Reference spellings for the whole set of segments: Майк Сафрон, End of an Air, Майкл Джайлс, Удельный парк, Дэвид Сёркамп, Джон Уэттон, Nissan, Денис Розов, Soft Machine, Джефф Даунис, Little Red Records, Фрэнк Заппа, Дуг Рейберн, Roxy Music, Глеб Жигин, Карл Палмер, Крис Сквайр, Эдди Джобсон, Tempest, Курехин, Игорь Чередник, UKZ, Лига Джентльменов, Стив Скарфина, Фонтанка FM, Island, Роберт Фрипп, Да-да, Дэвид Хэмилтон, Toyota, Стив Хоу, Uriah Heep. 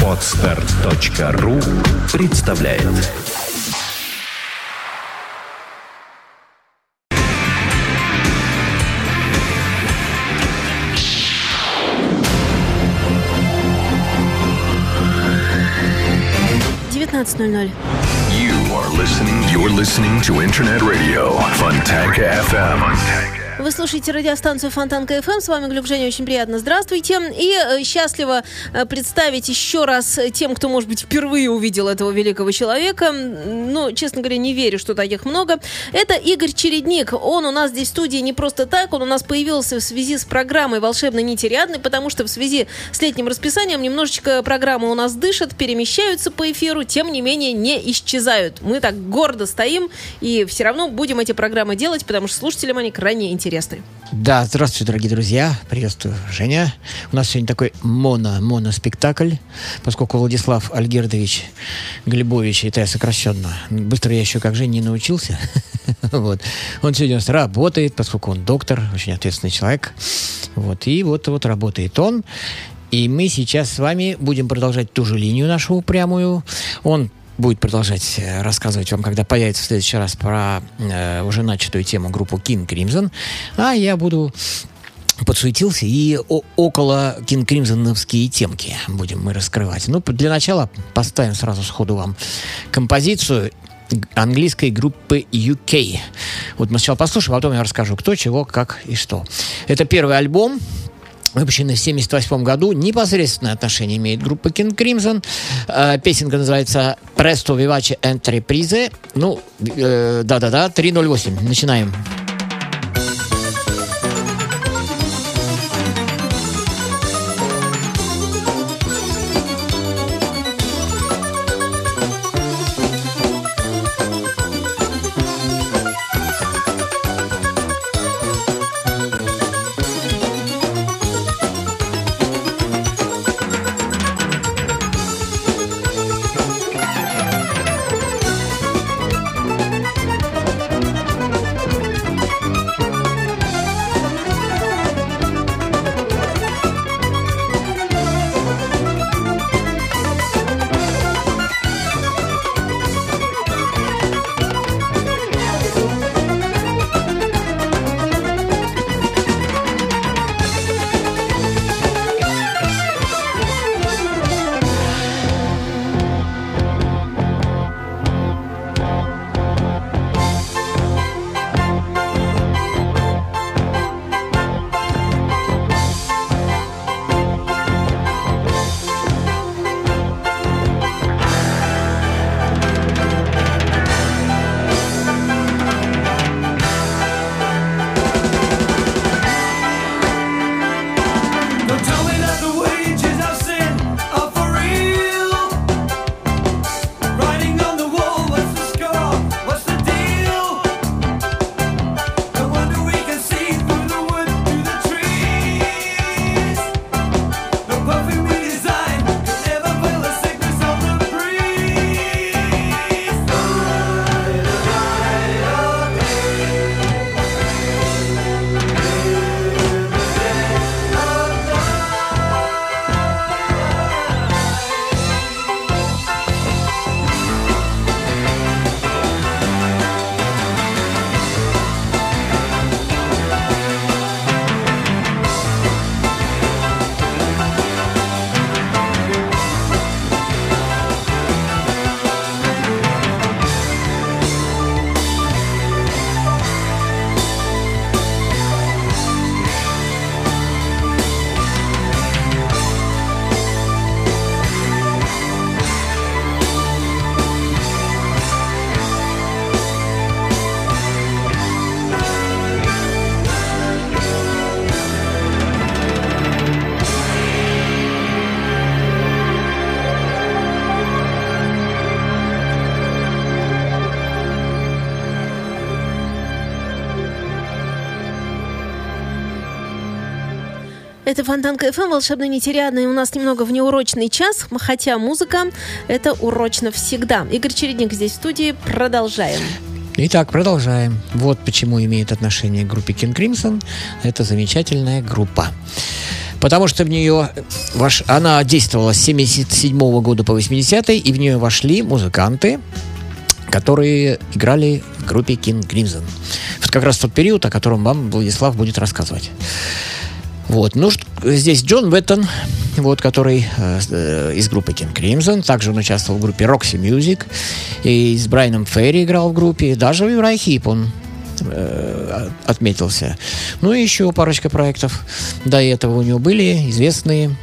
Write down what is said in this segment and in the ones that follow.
Podstart.ru представляет «19:00». You're listening to Internet Radio Fontanka FM. Вы слушаете радиостанцию Фонтанка FM. С вами Глеб Жигин. Очень приятно. Здравствуйте. И счастливо представить еще раз тем, кто, может быть, впервые увидел этого великого человека. Ну, честно говоря, не верю, что таких много. Это Игорь Чередник. Он у нас здесь в студии не просто так. Он у нас появился в связи с программой «Волшебная нить Ариадны», потому что в связи с летним расписанием немножечко программы у нас дышат, перемещаются по эфиру, тем не менее не исчезают. Мы так гордо стоим и все равно будем эти программы делать, потому что слушателям они крайне интересны. Да, здравствуйте, дорогие друзья. Приветствую, Женя. У нас сегодня такой моноспектакль, поскольку Владислав Альгердович Глебович, это я сокращенно, быстро я еще как Женя не научился. Вот. Он сегодня у нас работает, поскольку он доктор, очень ответственный человек. Вот. И вот работает он. И мы сейчас с вами будем продолжать ту же линию нашу прямую. Он будет продолжать рассказывать вам, когда появится в следующий раз, про уже начатую тему группу King Crimson. А я буду подсуетился и около King Crimson-овские темки будем мы раскрывать. Ну, для начала поставим сразу сходу вам композицию английской группы UK. Вот мы сначала послушаем, а потом я расскажу, кто, чего, как и что. Это первый альбом, выпущенный в 1978 году. Непосредственное отношение имеет группа King Crimson. Песенка называется «Presto Vivace and Reprise». Ну, 308. Начинаем. Это Фонтанка FM, волшебная нить Ариадны. У нас немного внеурочный час, хотя музыка – это урочно всегда. Игорь Чередник здесь в студии. Продолжаем. Итак, продолжаем. Вот почему имеет отношение к группе King Crimson. Это замечательная группа. потому что в нее она действовала с 77 года по 80, и в нее вошли музыканты, которые играли в группе King Crimson. Вот как раз тот период, о котором вам Владислав будет рассказывать. Вот, ну, здесь Джон Уэттон, вот, который из группы King Crimson. Также он участвовал в группе Roxy Music. И с Брайном Ферри играл в группе. Даже в Uriah Heep он отметился. Ну и еще парочка проектов до этого у него были, известные.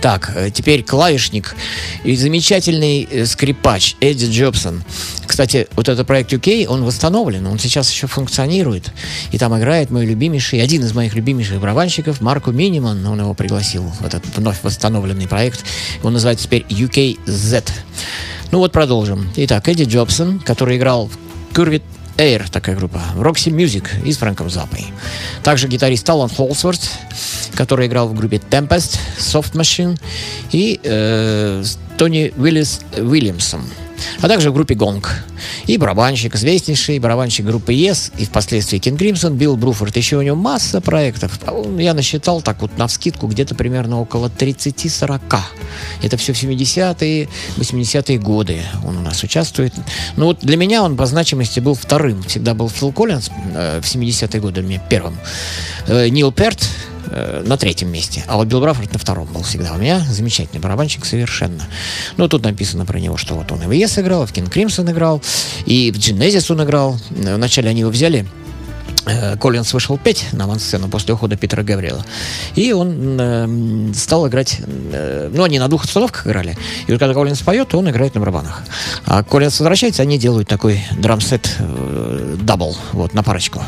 Так, теперь клавишник и замечательный скрипач Эдди Джобсон. Кстати, вот этот проект UK, он восстановлен, он сейчас еще функционирует. И там играет мой любимейший, один из моих любимейших барабанщиков, Марку Миниман. Он его пригласил в этот вновь восстановленный проект. Он называется теперь UKZ. Ну вот, продолжим. Итак, Эдди Джобсон, который играл в Curved Air, такая группа, в Roxy Music и с Фрэнком Заппой. Также гитарист Аллан Холсворт, который играл в группе Tempest, Soft Machine и с Тони Уильямсом, а также в группе Gong. И барабанщик, известнейший барабанщик группы Yes и впоследствии King Crimson, Билл Бруфорд. Еще у него масса проектов. Я насчитал так вот навскидку где-то примерно около 30-40. Это все в 70-е, 80-е годы он у нас участвует. Но вот для меня он по значимости был вторым. Всегда был Фил Коллинс в 70-е годы, у меня первым. Нил Перт на третьем месте, а вот Билл Бруфорд на втором был всегда у меня. Замечательный барабанщик совершенно. Но тут написано про него, что вот он и в Yes играл, и в King Crimson играл, и в Дженезис он играл. Вначале они его взяли, Коллинс вышел петь на мансцену после ухода Питера Гавриэла, и он стал играть, ну, они на двух установках играли, и вот когда Коллинс поет, он играет на барабанах, а Коллинс возвращается, они делают такой драм-сет дабл, вот, на парочку.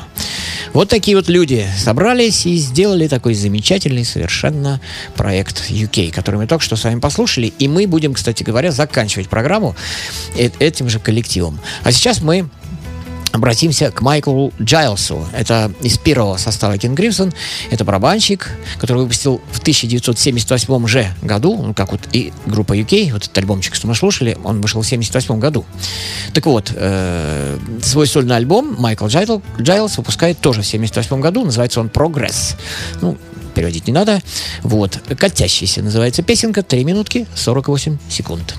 Вот такие вот люди собрались и сделали такой замечательный совершенно проект UK, который мы только что с вами послушали. И мы будем, кстати говоря, заканчивать программу этим же коллективом. А сейчас мы обратимся к Майклу Джайлсу. Это из первого состава King Crimson. Это барабанщик, который выпустил в 1978 же году, ну, как вот и группа UK, вот этот альбомчик, что мы слушали, он вышел в 1978 году. Так вот, свой сольный альбом Майкл Джайлс выпускает тоже в 1978 году. Называется он «Прогресс». Ну, переводить не надо. Вот. «Катящийся» называется песенка. 3 минутки 48 секунд.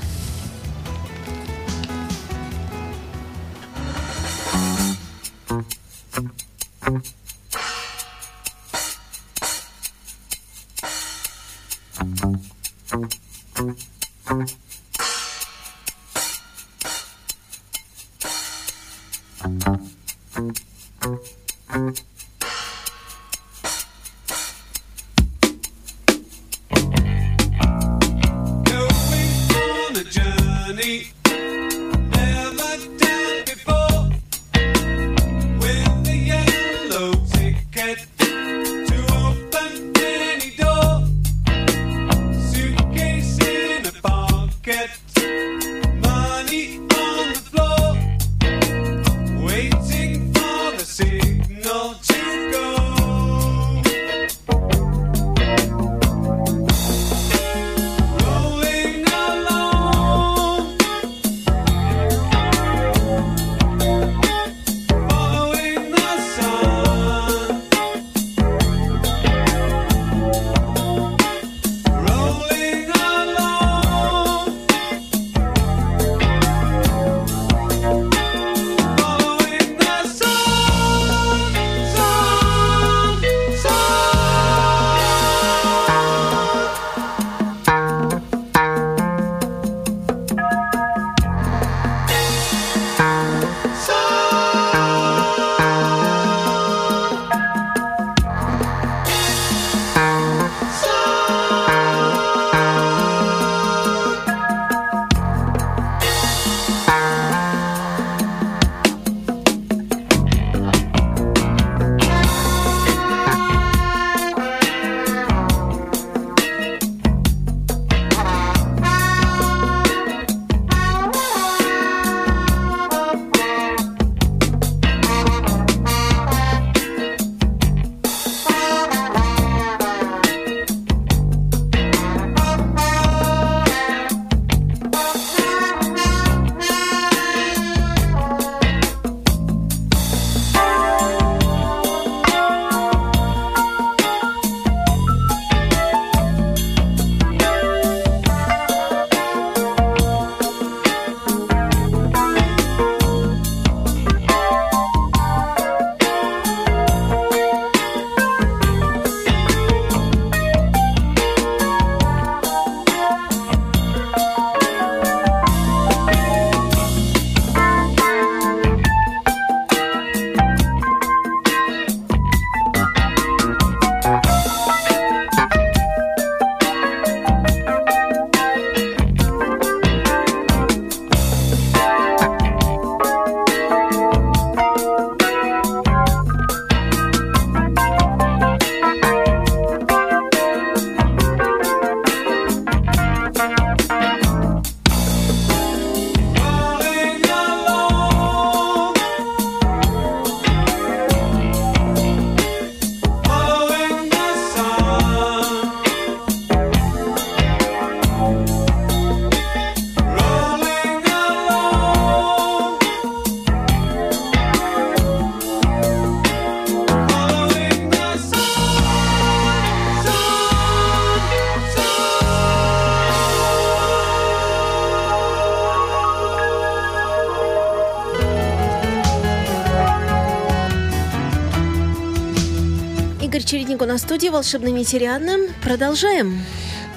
Гонг у нас в студии «Волшебная нить Ариадны». Продолжаем.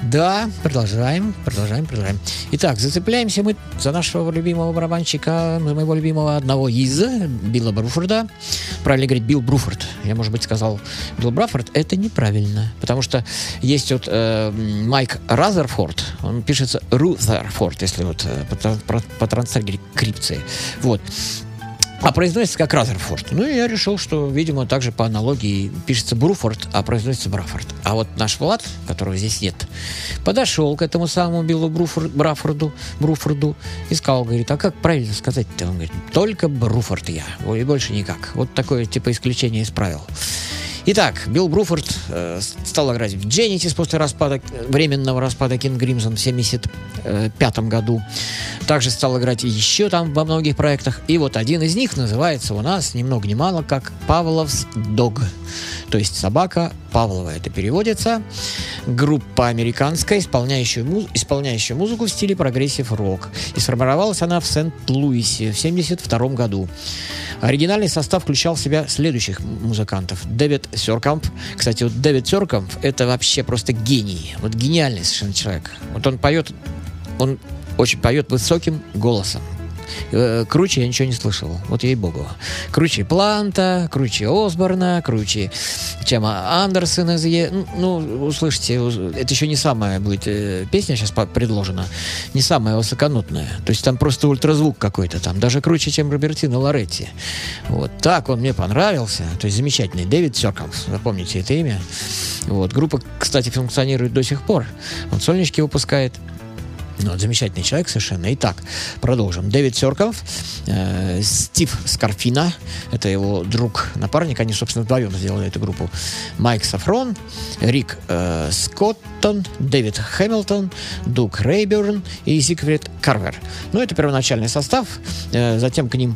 Да, продолжаем. Итак, зацепляемся мы за нашего любимого барабанщика, моего любимого одного из, Билла Бруфорда. Правильно говорить Билл Бруфорд. Я, может быть, сказал Билл Бруфорд. Это неправильно, потому что есть вот Майк Разерфорд, он пишется Рутерфорд, если вот по транскрипции. Вот. А произносится как Разерфорд. Ну, я решил, что, видимо, также по аналогии пишется Бруфорд, а произносится Бруфорд. А вот наш Влад, которого здесь нет, подошел к этому самому Биллу Бруфорду и сказал, говорит, а как правильно сказать-то? Он говорит, только Бруфорд я, и больше никак. Вот такое, типа, исключение из правил. Итак, Билл Бруфорд стал играть в Genesis после временного распада King Crimson в 1975 году. Также стал играть еще там во многих проектах. И вот один из них называется у нас ни много ни мало как «Павлов's Dog». То есть «Собака Павлова» это переводится. Группа американская, исполняющая музыку в стиле прогрессив-рок. И сформировалась она в Сент-Луисе в 1972 году. Оригинальный состав включал в себя следующих музыкантов. Дэвид Сёркамп. Кстати, вот Дэвид Сёркамп — это вообще просто гений. Вот гениальный совершенно человек. Вот он очень поет высоким голосом. Круче я ничего не слышал. Вот ей-богу. Круче Планта, круче Осборна, круче чем Андерсон из Е... Ну, услышите, это еще не самая будет песня сейчас предложена, не самая высоконотная. То есть там просто ультразвук какой-то там. Даже круче, чем Робертино Лоретти. Вот так он мне понравился. То есть замечательный Дэвид Сёркамп. Запомните это имя. Вот. Группа, кстати, функционирует до сих пор. Он сольнички выпускает. Ну, замечательный человек совершенно. Итак, продолжим. Дэвид Сёркамп, Стив Скарфина, это его друг, напарник, они, собственно, вдвоем сделали эту группу. Майк Сафрон, Рик Скоттон, Дэвид Хэмилтон, Дуг Рейберн и Зигфрид Карвер. Ну, это первоначальный состав. Затем к ним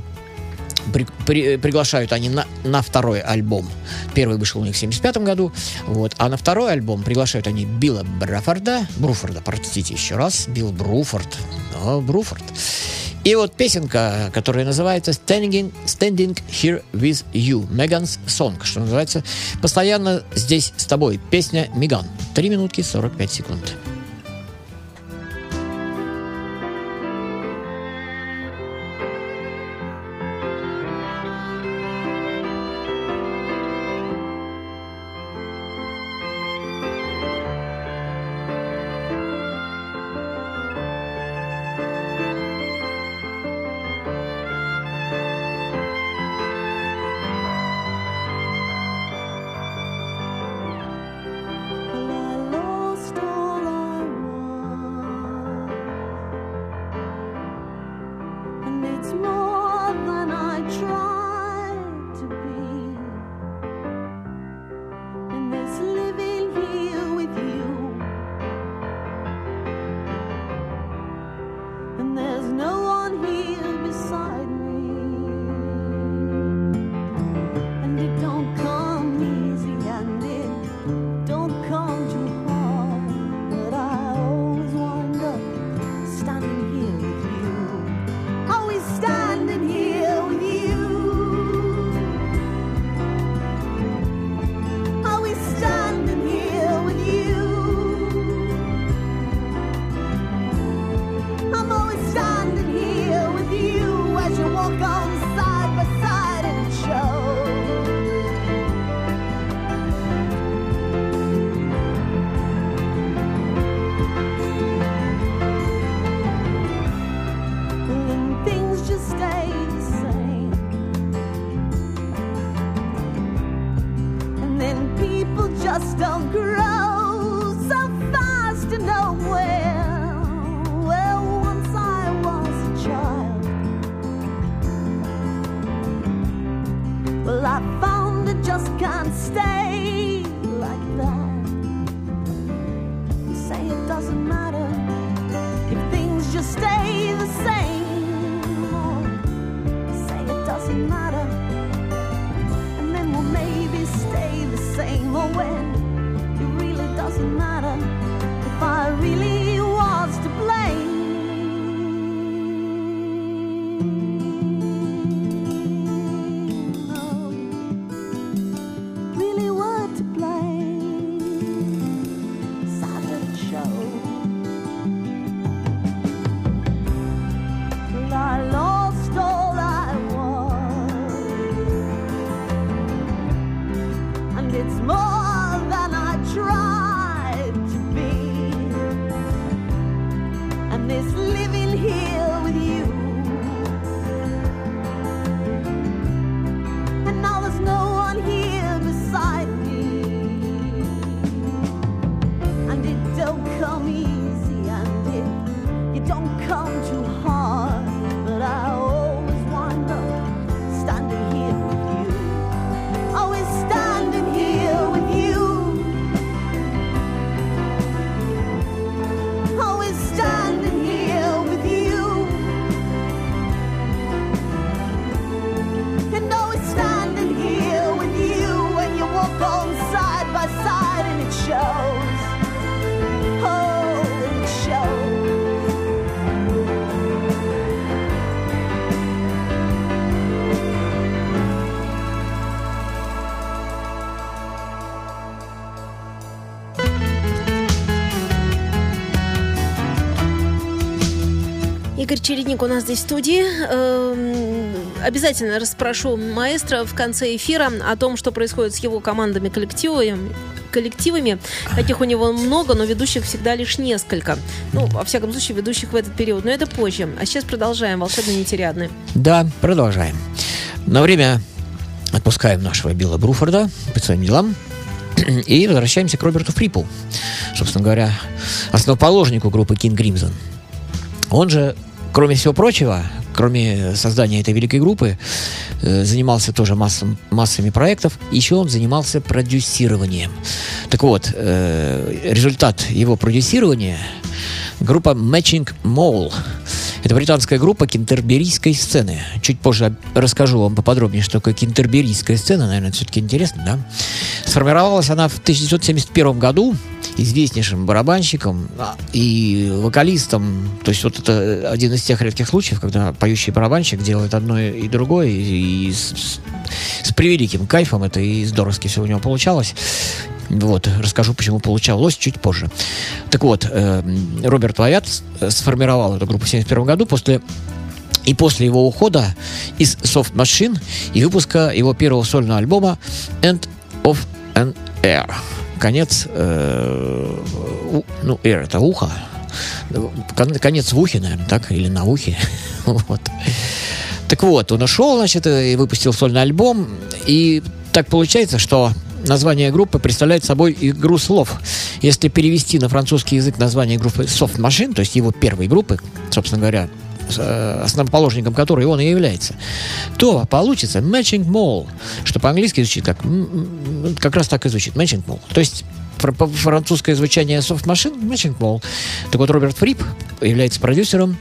приглашают они на второй альбом. Первый вышел у них в 1975 году. Вот. А на второй альбом приглашают они Билла Бруфорда, простите еще раз, Билл Бруфорд. О, Бруфорд. И вот песенка, которая называется «Standing Here With You», Меган's Song, что называется «Постоянно здесь с тобой». Песня «Меган». 3 минутки 45 секунд. Really were to blame. miss living here with you. And now there's no one here beside me. And it don't come easy, and it don't come too hard. But I always wind up standing here with you. Always standing here with you. Always standing here with you. And always standing here with you. When you walk on side by side and it shows. Oh, and it Игорь Чередник у нас здесь в студии. Обязательно расспрошу маэстро в конце эфира о том, что происходит с его командами, коллективами. Таких у него много, но ведущих всегда лишь несколько. Ну, во всяком случае, ведущих в этот период. Но это позже. А сейчас продолжаем. Волшебные нити Ариадны. Да, продолжаем. На время отпускаем нашего Билла Бруфорда по своим делам. И возвращаемся к Роберту Фриппу. Собственно говоря, основоположнику группы King Crimson. Он же... Кроме всего прочего, кроме создания этой великой группы, занимался тоже массами проектов. Еще он занимался продюсированием. Так вот, результат его продюсирования – группа Matching Mall. Это британская группа кентерберийской сцены. Чуть позже расскажу вам поподробнее, что такое кентерберийская сцена. Наверное, это все-таки интересно, да? Сформировалась она в 1971 году. Известнейшим барабанщиком и вокалистом. То есть вот это один из тех редких случаев, когда поющий барабанщик делает одно и другое, и с превеликим кайфом. Это и здоровски все у него получалось. Вот, расскажу, почему получалось чуть позже. Так вот, Роберт Лавят сформировал эту группу в 1971 году после его ухода из Soft Machine и выпуска его первого сольного альбома End of an Air. Air — это ухо. Конец в ухе, наверное, так? Или на ухе. Вот. Так вот, он ушел, значит, и выпустил сольный альбом. И так получается, что название группы представляет собой игру слов. Если перевести на французский язык название группы Soft Machine, то есть его первой группы, собственно говоря, основоположником которой он и является, то получится Matching Mall, что по-английски звучит как раз так и звучит Matching Mall. То есть французское звучание Soft Machine Matching Mall. Так вот, Роберт Фрипп является продюсером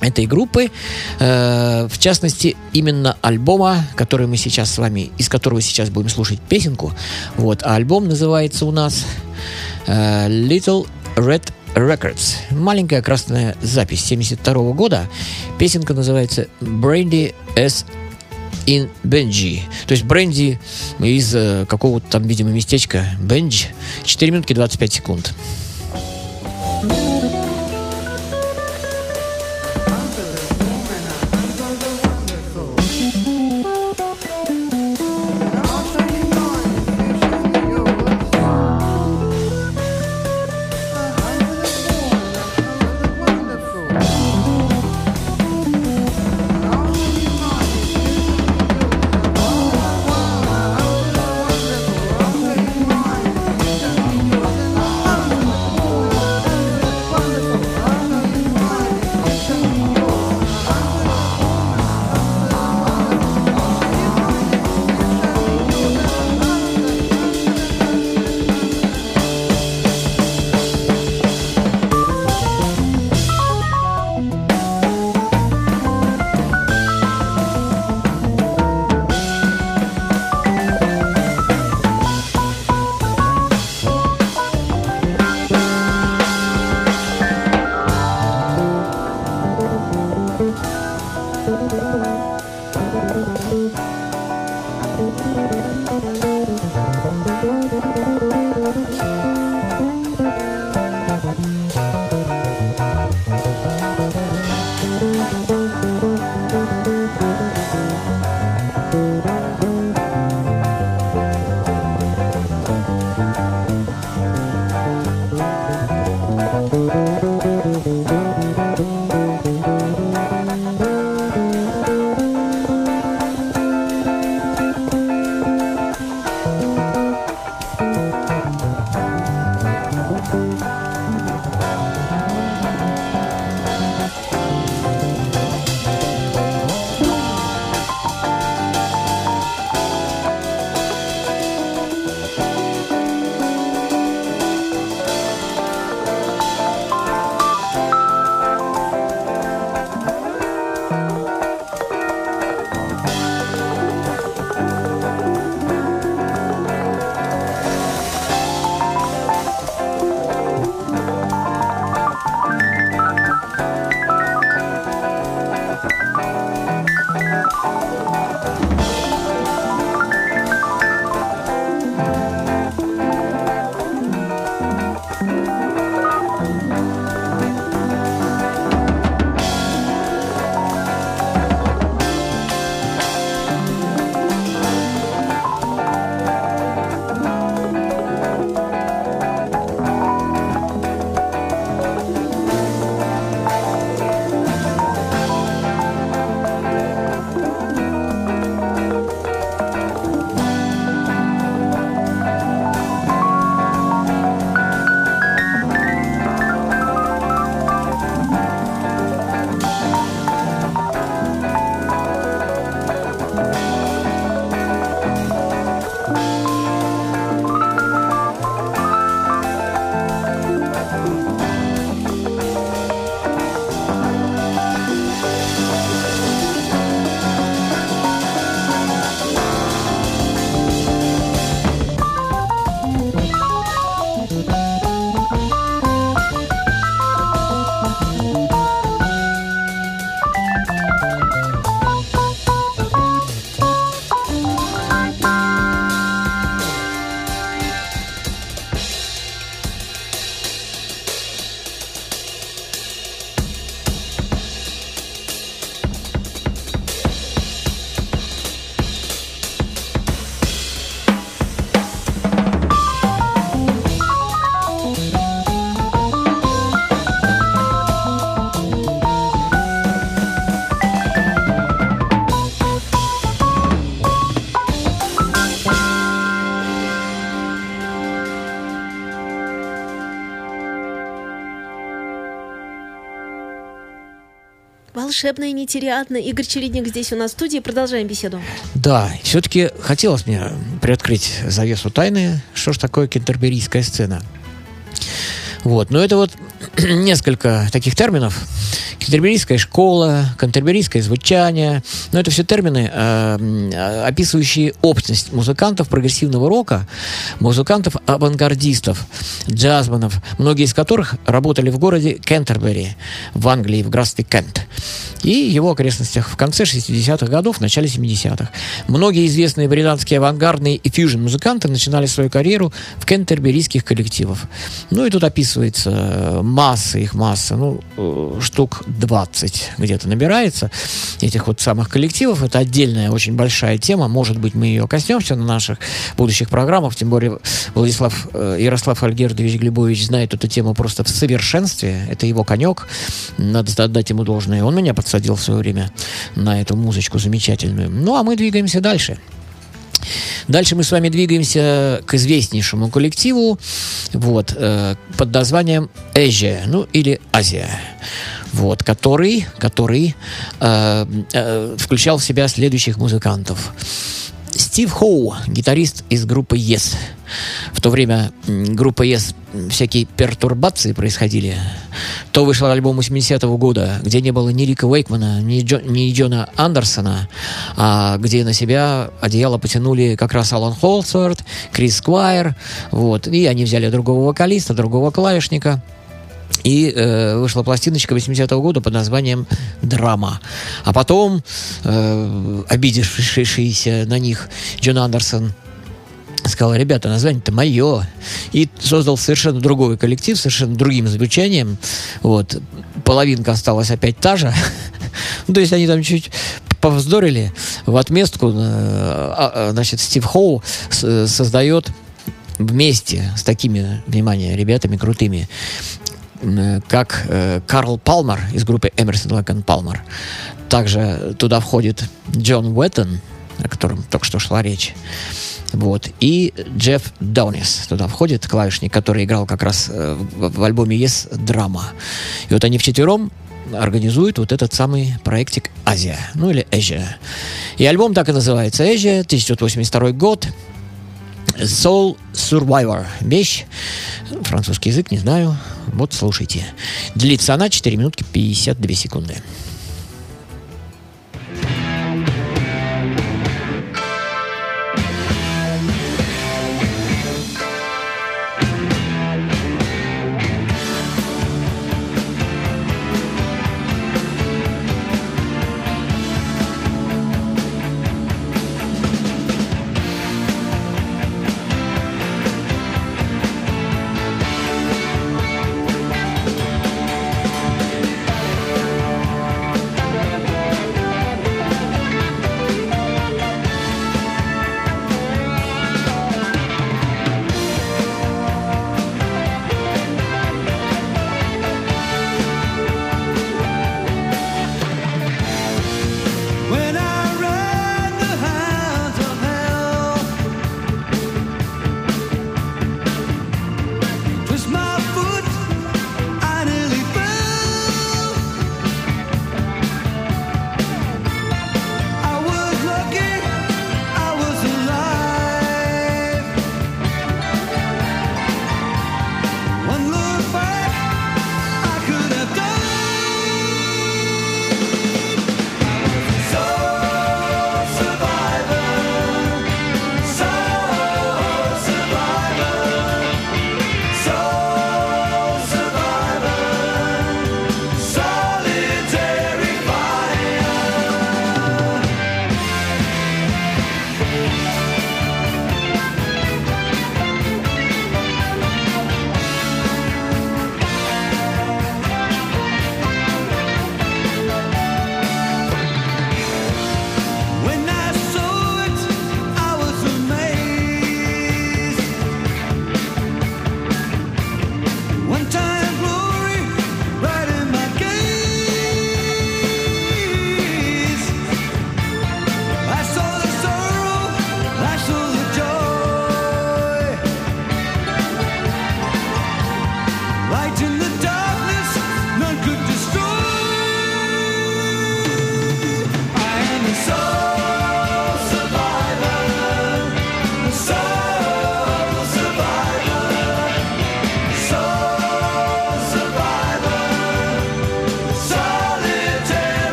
этой группы, в частности, именно альбома, который мы сейчас с вами, из которого сейчас будем слушать песенку. Вот, а альбом называется у нас Little Red Records. Маленькая красная запись 1972 года. Песенка называется Brandy as in Benji. То есть Бренди из какого-то там, видимо, местечка Бенджи. 4 минутки 25 секунд. «Волшебная нить Ариадны». Игорь Чередник здесь у нас в студии. Продолжаем беседу. Да, все-таки хотелось мне приоткрыть завесу тайны. Что ж такое кентерберийская сцена? Вот, но это вот несколько таких терминов. Кентерберийская школа, кентерберийское звучание. Но это все термины, описывающие общность музыкантов прогрессивного рока, музыкантов-авангардистов, джазменов, многие из которых работали в городе Кентербери в Англии, в графстве Кент и его окрестностях в конце 60-х годов, в начале 70-х. Многие известные британские авангардные и фьюжн-музыканты начинали свою карьеру в кентерберийских коллективах. Ну и тут описывается масса, ну, штук 20 где-то набирается этих вот самых коллективов. Это отдельная очень большая тема. Может быть, мы ее коснемся на наших будущих программах. Тем более, Ярослав Альгердович Глебович знает эту тему просто в совершенстве. Это его конек. Надо отдать ему должное. Он меня подсадил в свое время на эту музычку замечательную. Ну, а мы двигаемся дальше. Дальше мы с вами двигаемся к известнейшему коллективу под названием Asia, ну или Азия, который включал в себя следующих музыкантов. Стив Хоу, гитарист из группы Yes. В то время группа Yes всякие пертурбации происходили. То вышел альбом 80-го года, где не было ни Рика Уэйкмана, ни Джона Андерсона, а где на себя одеяло потянули как раз Аллан Холсворт, Крис Сквайр. И они взяли другого вокалиста, другого клавишника. И вышла пластиночка 80-го года под названием «Драма». А потом, обидевшийся на них Джон Андерсон, сказал: ребята, название-то мое. И создал совершенно другой коллектив, совершенно другим звучанием. Половинка осталась опять та же. То есть они там чуть повздорили. В отместку, Стив Хоу создает вместе с такими, внимание, ребятами крутыми, как Карл Палмер из группы Эмерсон, Лэк энд Палмер. Также туда входит Джон Уэттон, о котором только что шла речь. И Джефф Даунис туда входит, клавишник, который играл как раз в альбоме Yes «Драма». И они вчетвером организует этот самый проектик «Азия», ну или «Эжия». И альбом так и называется «Эжия», 1982 год. Soul Survivor. Вещь. Французский язык, не знаю. Слушайте. Длится она 4 минутки 52 секунды.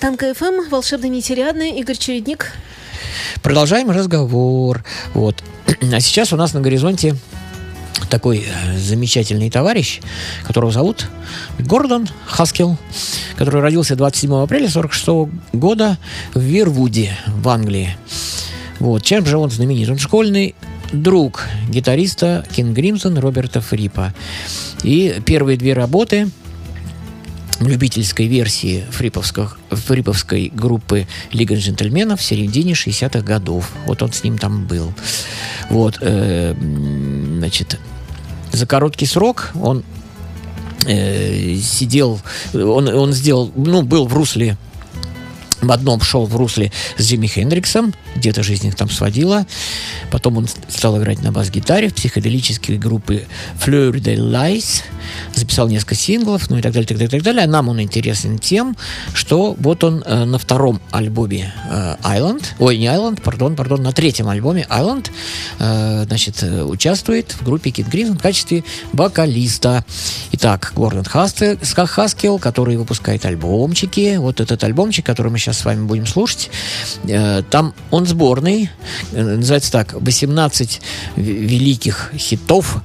Танка ФМ, волшебная нить Ариадны, Игорь Чередник. Продолжаем разговор. Вот. А сейчас у нас на горизонте такой замечательный товарищ, которого зовут Гордон Хаскел, который родился 27 апреля 1946 года в Вирвуде, в Англии. Вот. Чем же он знаменит? Он школьный друг гитариста King Crimson Роберта Фриппа. И первые две работы любительской версии фрипповской группы «Лига джентльменов» в середине 60-х годов. Вот он с ним там был. Вот, значит, за короткий срок он сидел, он сделал, ну, был в русле, в одном шел в русле с Джимми Хендриксом, где-то жизнь их там сводила. Потом он стал играть на бас-гитаре в психоделической группе Fleur de Lis, записал несколько синглов, ну и так далее, так далее, так далее. А нам он интересен тем, что вот он на втором альбоме Island, ой, не Island, пардон, на третьем альбоме Island, значит, участвует в группе King Crimson в качестве вокалиста. Итак, Гордон Хаскел, который выпускает альбомчики, вот этот альбомчик, который мы сейчас с вами будем слушать. Там он сборный, называется так: 18 великих хитов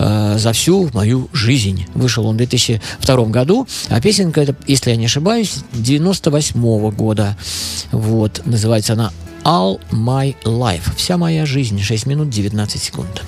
за всю мою жизнь. Вышел он в 2002 году, а песенка, это, если я не ошибаюсь, 98 года. Вот, называется она All My Life. Вся моя жизнь. 6 минут 19 секунд.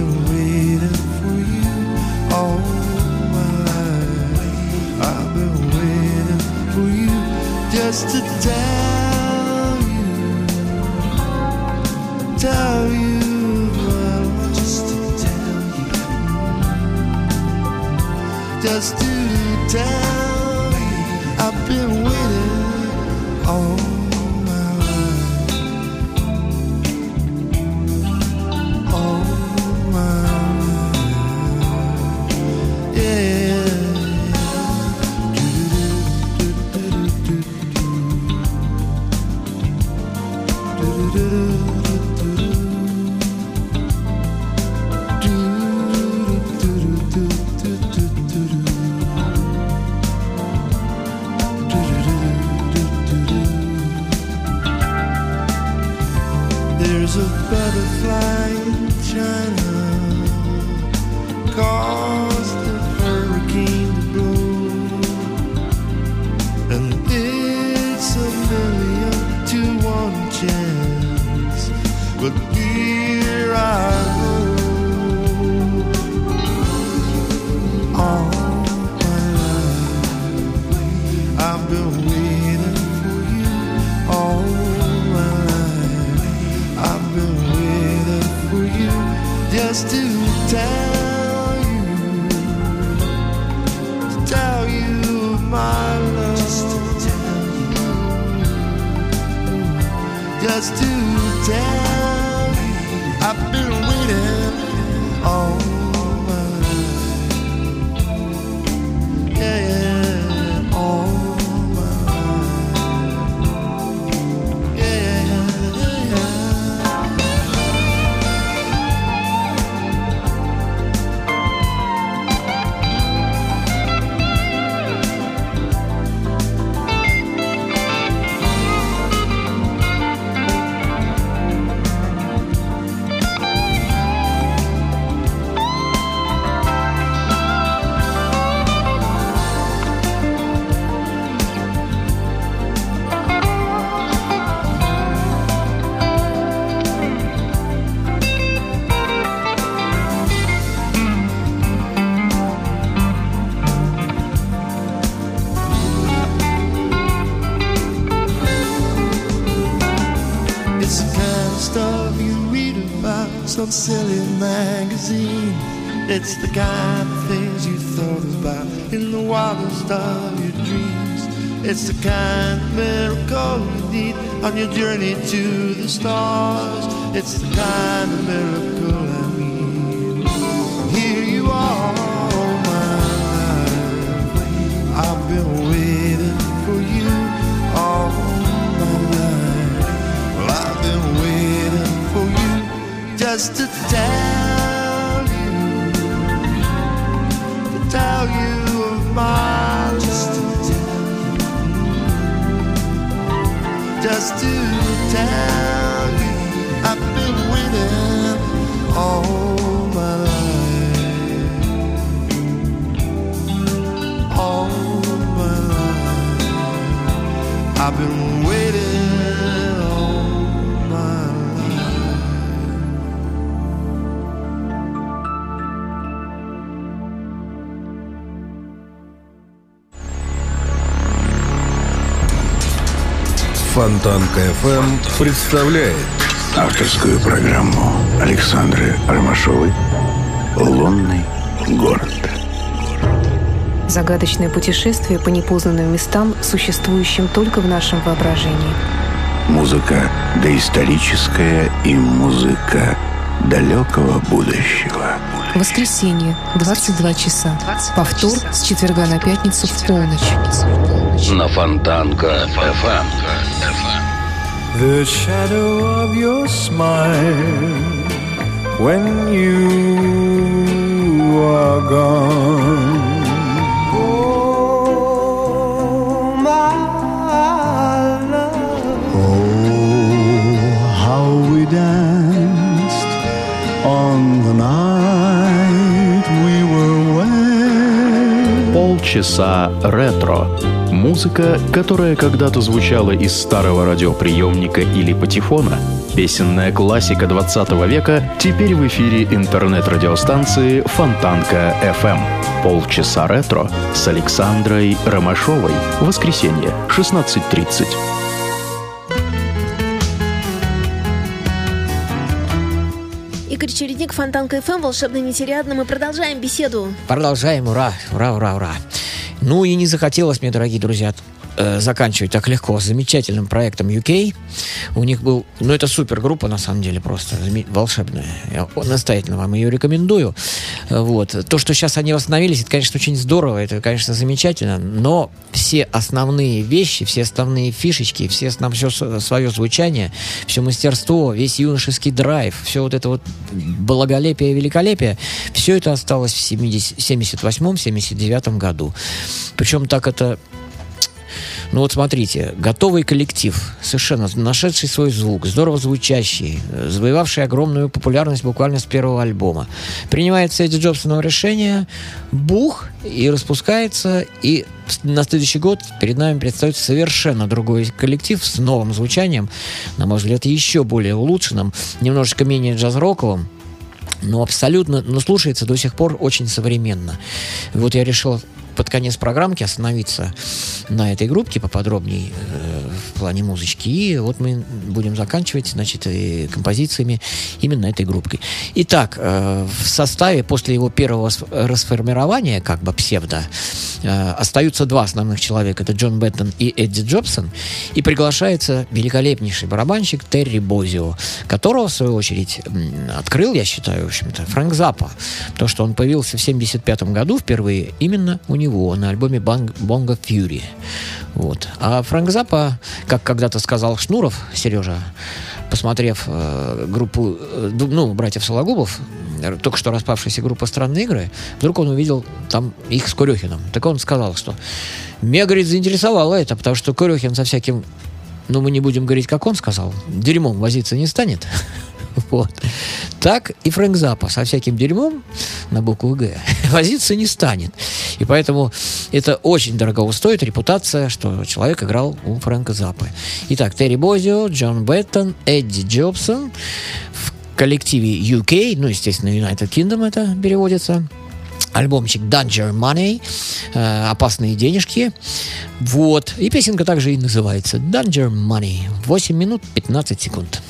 We'll be right back. Silly magazine. It's the kind of things you thought about in the wildest of your dreams. It's the kind of miracle you need on your journey to the stars. It's the kind of miracle I mean. Here you are, all my life I've been waiting for you. All my life, well, I've been waiting for you. Just to tell you of my love. Just to tell you I've been waiting all my life. All my life I've been waiting. Фонтанка FM представляет авторскую программу Александры Ромашовой «Лунный город». Загадочное путешествие по непознанным местам, существующим только в нашем воображении. Музыка доисторическая и музыка далекого будущего. Воскресенье, 22 часа. Повтор с четверга на пятницу в полночь. На Фонтанка FM. The shadow of your smile when you are gone. Oh, my love. Oh, how we danced on the night we were wed. Полчаса ретро. Музыка, которая когда-то звучала из старого радиоприемника или патефона, песенная классика 20 века, теперь в эфире интернет-радиостанции Фонтанка FM. Полчаса ретро с Александрой Ромашовой. Воскресенье, 16:30. Игорь Чередник, Фонтанка FM, Волшебная нить Ариадны. Мы продолжаем беседу. Продолжаем, ура, ура, ура, ура. Ну и не захотелось мне, дорогие друзья, заканчивать так легко с замечательным проектом UK. У них был... Ну, это супергруппа, на самом деле, просто волшебная. Я настоятельно вам ее рекомендую. Вот. То, что сейчас они восстановились, это, конечно, очень здорово, это, конечно, замечательно, но все основные вещи, все основные фишечки, все, нам все свое звучание, все мастерство, весь юношеский драйв, все вот это вот благолепие и великолепие, все это осталось в 78-79 году. Причем так это... Ну вот смотрите, готовый коллектив, совершенно нашедший свой звук, здорово звучащий, завоевавший огромную популярность буквально с первого альбома. Принимается Эдди Джобсоном решение, бух, и распускается, и на следующий год перед нами предстает совершенно другой коллектив с новым звучанием, на мой взгляд, еще более улучшенным, немножечко менее джаз-роковым, но абсолютно, но слушается до сих пор очень современно. Вот я решил под конец программки остановиться на этой группке поподробнее в плане музычки. И вот мы будем заканчивать, значит, и композициями именно этой группкой. Итак, в составе после его первого расформирования, как бы псевдо, остаются два основных человека. Это Джон Уэттон и Эдди Джобсон. И приглашается великолепнейший барабанщик Терри Бозио, которого, в свою очередь, открыл, я считаю, в общем-то, Фрэнк Заппа. Потому что он появился в 1975 году впервые именно у него на альбоме «Бонго Фьюри». Вот. А Фрэнк Заппа, как когда-то сказал Шнуров, Сережа, посмотрев группу, ну, братьев Сологубов, только что распавшаяся группа «Странные игры», вдруг он увидел там их с Курехиным. Так он сказал, что меня, говорит, заинтересовало это, потому что Курехин со всяким, ну, мы не будем говорить, как он сказал, дерьмом возиться не станет. Вот. Так и Фрэнк Заппа со всяким дерьмом на букву «Г» возиться не станет. И поэтому это очень дорого стоит репутация, что человек играл у Фрэнка Заппы. Итак, Терри Бозио, Джон Уэттон, Эдди Джобсон в коллективе UK, ну, естественно, United Kingdom это переводится. Альбомчик Danger Money, опасные денежки. Вот. И песенка также и называется Danger Money. 8 минут 15 секунд.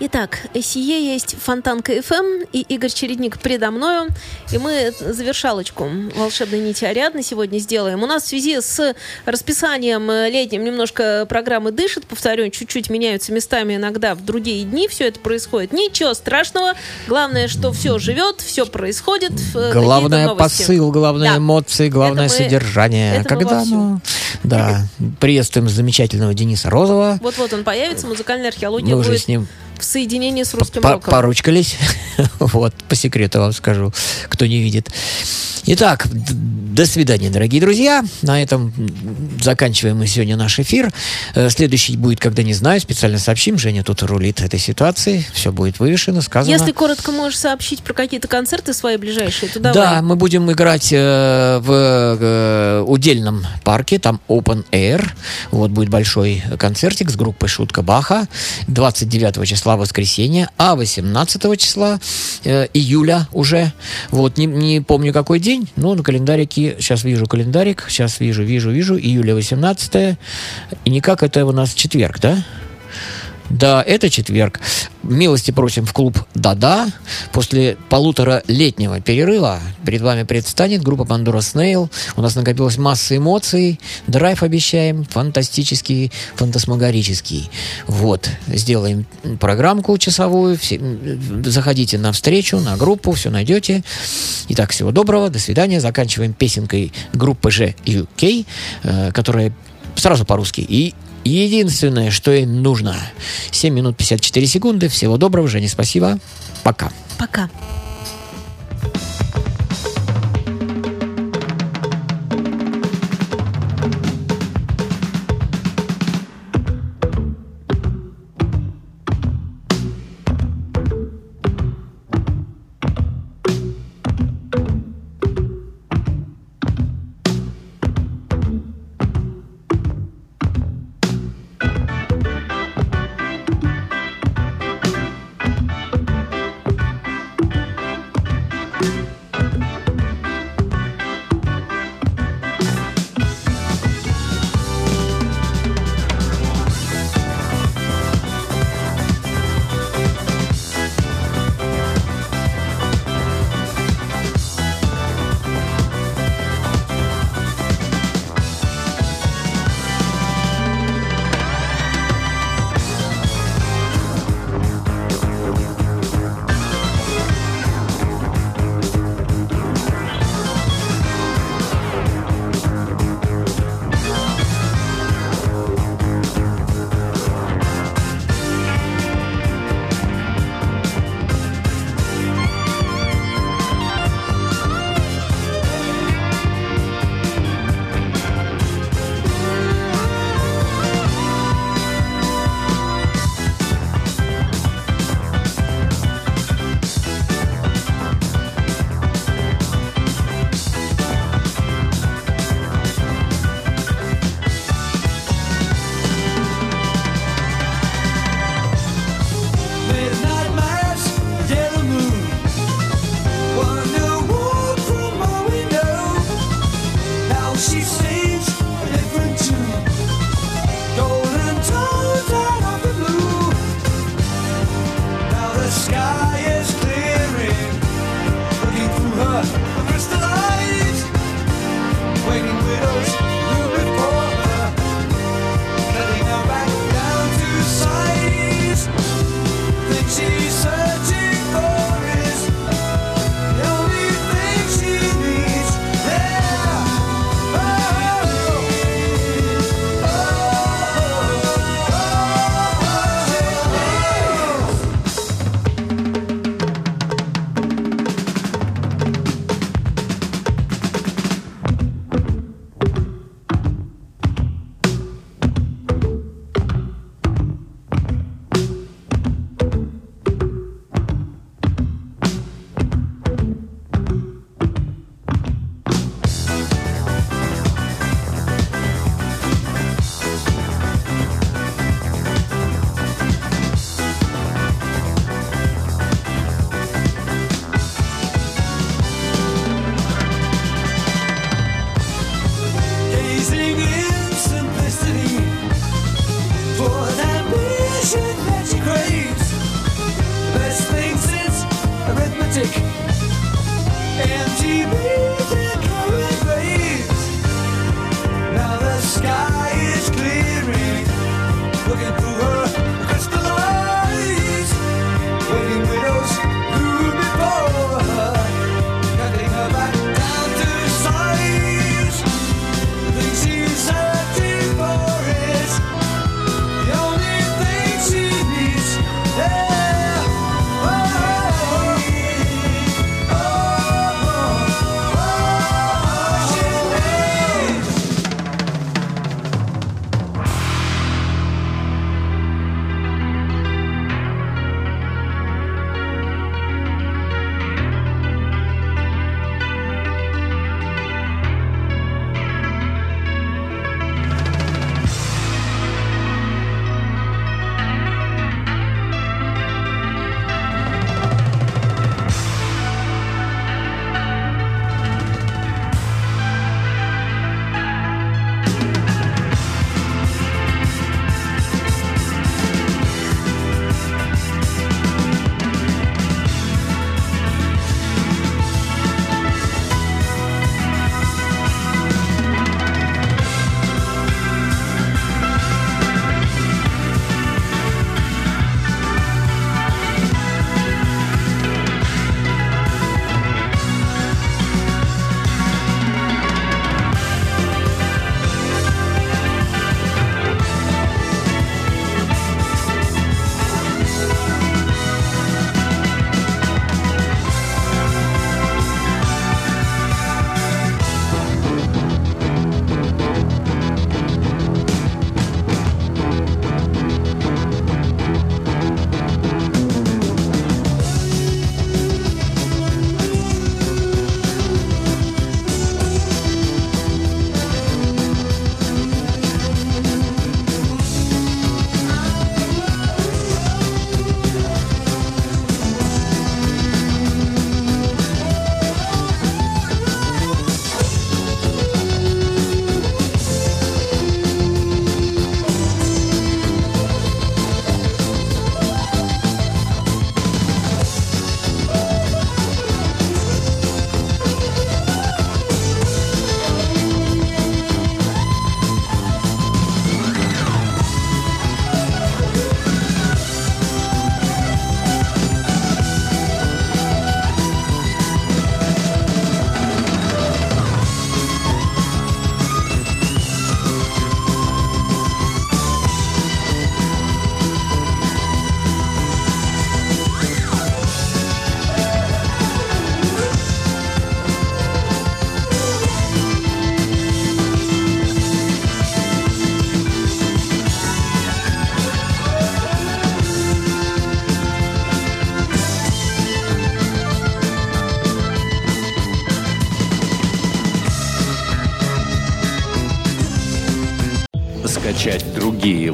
Итак, сие есть Фонтанка ФМ и Игорь Чередник предо мною. И мы завершалочку «Волшебной нити Ариадны» сегодня сделаем. У нас в связи с расписанием летним немножко программы дышит. Повторю, чуть-чуть меняются местами иногда в другие дни. Все это происходит. Ничего страшного. Главное, что все живет, все происходит. Главное посыл, главное эмоции, главное содержание. Когда мы... Да. Приветствуем замечательного Дениса Розова. Вот-вот он появится. Музыкальная археология будет с ним в соединении с русским роком. Поручкались. Вот, по секрету вам скажу, кто не видит. Итак, до свидания, дорогие друзья. На этом заканчиваем мы сегодня наш эфир. Следующий будет, когда не знаю, специально сообщим. Женя тут рулит этой ситуацией. Все будет вывешено, сказано. Если коротко можешь сообщить про какие-то концерты свои ближайшие, то давай. Да, мы будем играть в Удельном парке. Там Open Air. Вот будет большой концертик с группой Шутка Баха. 29 числа воскресенье, а 18 числа июля уже. Вот, не помню какой день, но на календарике, сейчас вижу календарик, сейчас вижу, июля 18-е. И никак, это у нас четверг, да? Да, это четверг. Милости просим в клуб «Да-да». После полуторалетнего перерыва перед вами предстанет группа «Пандора Снейл». У нас накопилась масса эмоций. Драйв обещаем. Фантастический, фантасмагорический. Вот. Сделаем программку часовую. Заходите на встречу, на группу. Все найдете. Итак, всего доброго. До свидания. Заканчиваем песенкой группы же UK, которая сразу по-русски. И единственное, что им нужно. 7 минут 54 секунды. Всего доброго, Женя, спасибо. Пока. Пока. Скачать другие